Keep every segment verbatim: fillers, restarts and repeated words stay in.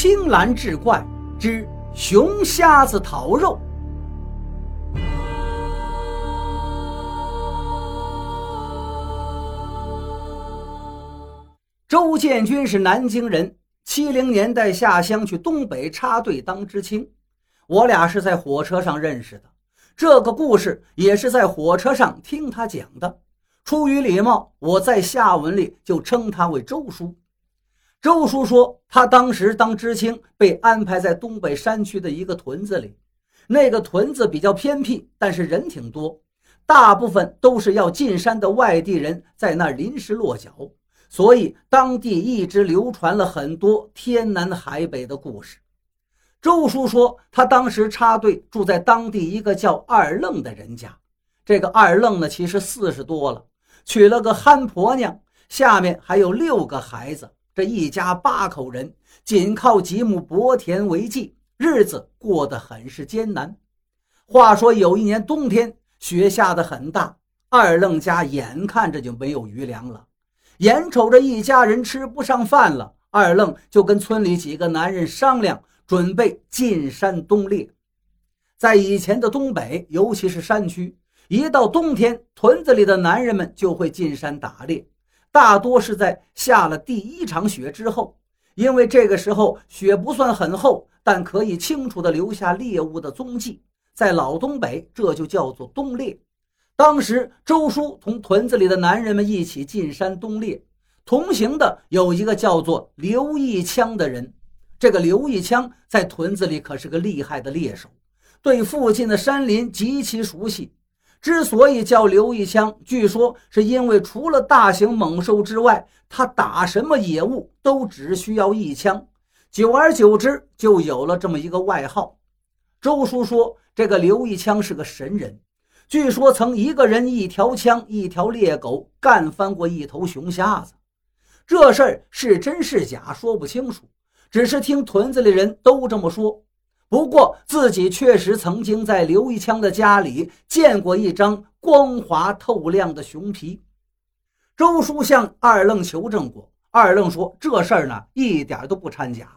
青蓝志怪之熊瞎子逃肉。周建军是南京人，七零年代下乡去东北插队当知青，我俩是在火车上认识的。这个故事也是在火车上听他讲的，出于礼貌，我在下文里就称他为周叔。周叔说，他当时当知青被安排在东北山区的一个屯子里，那个屯子比较偏僻，但是人挺多，大部分都是要进山的外地人在那临时落脚，所以当地一直流传了很多天南海北的故事。周叔说，他当时插队住在当地一个叫二愣的人家，这个二愣呢其实四十多了，娶了个憨婆娘，下面还有六个孩子，这一家八口人仅靠几亩薄田为继，日子过得很是艰难。话说有一年冬天，雪下得很大，二愣家眼看着就没有余粮了，眼瞅着一家人吃不上饭了，二愣就跟村里几个男人商量，准备进山东猎。在以前的东北，尤其是山区，一到冬天，屯子里的男人们就会进山打猎，大多是在下了第一场雪之后，因为这个时候雪不算很厚，但可以清楚地留下猎物的踪迹，在老东北这就叫做冬猎。当时周叔同屯子里的男人们一起进山冬猎，同行的有一个叫做刘一枪的人，这个刘一枪在屯子里可是个厉害的猎手，对附近的山林极其熟悉。之所以叫刘一枪，据说是因为除了大型猛兽之外，他打什么野物都只需要一枪，久而久之就有了这么一个外号。周叔说，这个刘一枪是个神人，据说曾一个人一条枪一条猎狗干翻过一头熊瞎子。这事儿是真是假说不清楚，只是听屯子里人都这么说，不过自己确实曾经在刘一枪的家里见过一张光滑透亮的熊皮。周叔向二愣求证过，二愣说这事儿呢一点都不掺假，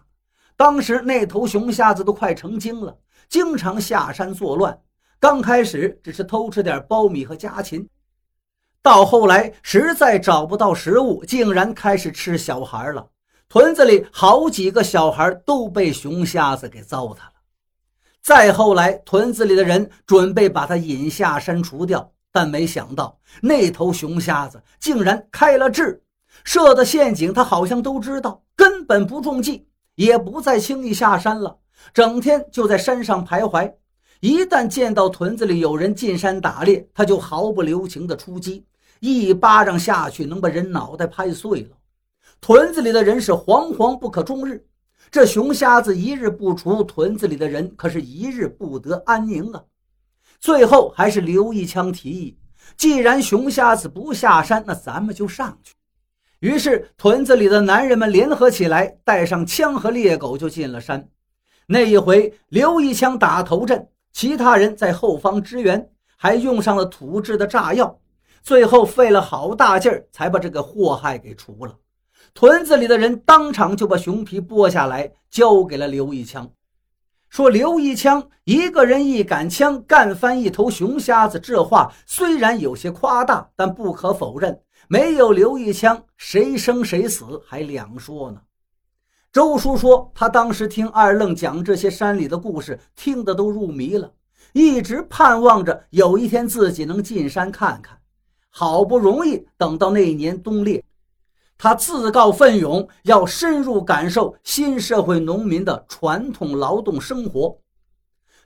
当时那头熊瞎子都快成精了，经常下山作乱，刚开始只是偷吃点苞米和家禽，到后来实在找不到食物，竟然开始吃小孩了，屯子里好几个小孩都被熊瞎子给糟蹋了。再后来屯子里的人准备把他引下山除掉，但没想到那头熊瞎子竟然开了智，设的陷阱他好像都知道，根本不中计，也不再轻易下山了，整天就在山上徘徊，一旦见到屯子里有人进山打猎，他就毫不留情的出击，一巴掌下去能把人脑袋拍碎了。屯子里的人是惶惶不可终日，这熊瞎子一日不除，屯子里的人可是一日不得安宁啊。最后还是刘一枪提议，既然熊瞎子不下山，那咱们就上去。于是屯子里的男人们联合起来，带上枪和猎狗就进了山。那一回刘一枪打头阵，其他人在后方支援，还用上了土制的炸药，最后费了好大劲儿才把这个祸害给除了。屯子里的人当场就把熊皮剥下来交给了刘一枪，说刘一枪一个人一杆枪干翻一头熊瞎子，这话虽然有些夸大，但不可否认，没有刘一枪谁生谁死还两说呢。周叔说，他当时听二愣讲这些山里的故事，听得都入迷了，一直盼望着有一天自己能进山看看。好不容易等到那一年冬猎，他自告奋勇，要深入感受新社会农民的传统劳动生活。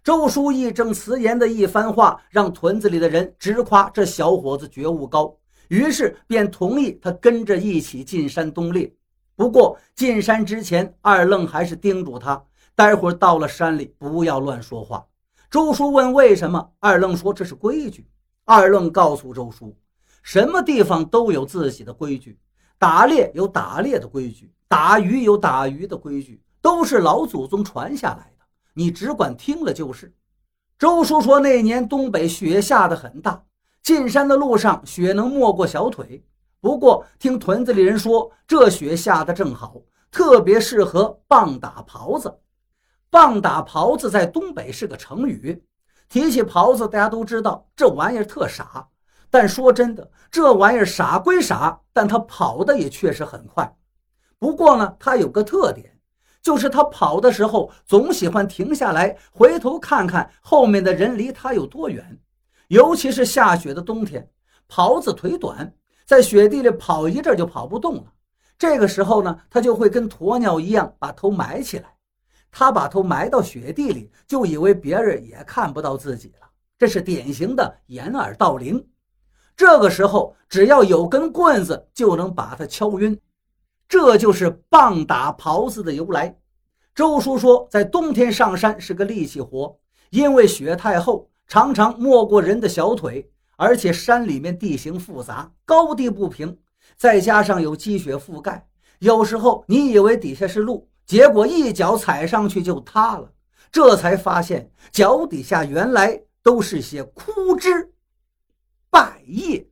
周叔义正辞严的一番话，让屯子里的人直夸这小伙子觉悟高，于是便同意他跟着一起进山冬猎。不过进山之前，二愣还是叮嘱他，待会儿到了山里不要乱说话。周叔问为什么，二愣说这是规矩。二愣告诉周叔，什么地方都有自己的规矩，打猎有打猎的规矩，打鱼有打鱼的规矩，都是老祖宗传下来的，你只管听了就是。周叔说，那年东北雪下得很大，进山的路上雪能没过小腿，不过听屯子里人说，这雪下得正好，特别适合棒打狍子。棒打狍子在东北是个成语，提起狍子大家都知道这玩意儿特傻，但说真的，这玩意儿傻归傻，但它跑的也确实很快。不过呢，它有个特点，就是它跑的时候总喜欢停下来回头看看后面的人离它有多远。尤其是下雪的冬天，狍子腿短，在雪地里跑一阵就跑不动了。这个时候呢，它就会跟鸵鸟一样把头埋起来。他把头埋到雪地里，就以为别人也看不到自己了，这是典型的掩耳盗铃。这个时候只要有根棍子就能把他敲晕，这就是棒打狍子的由来。周叔说，在冬天上山是个力气活，因为雪太厚，常常没过人的小腿，而且山里面地形复杂，高低不平，再加上有积雪覆盖，有时候你以为底下是路，结果一脚踩上去就塌了，这才发现脚底下原来都是些枯枝败叶。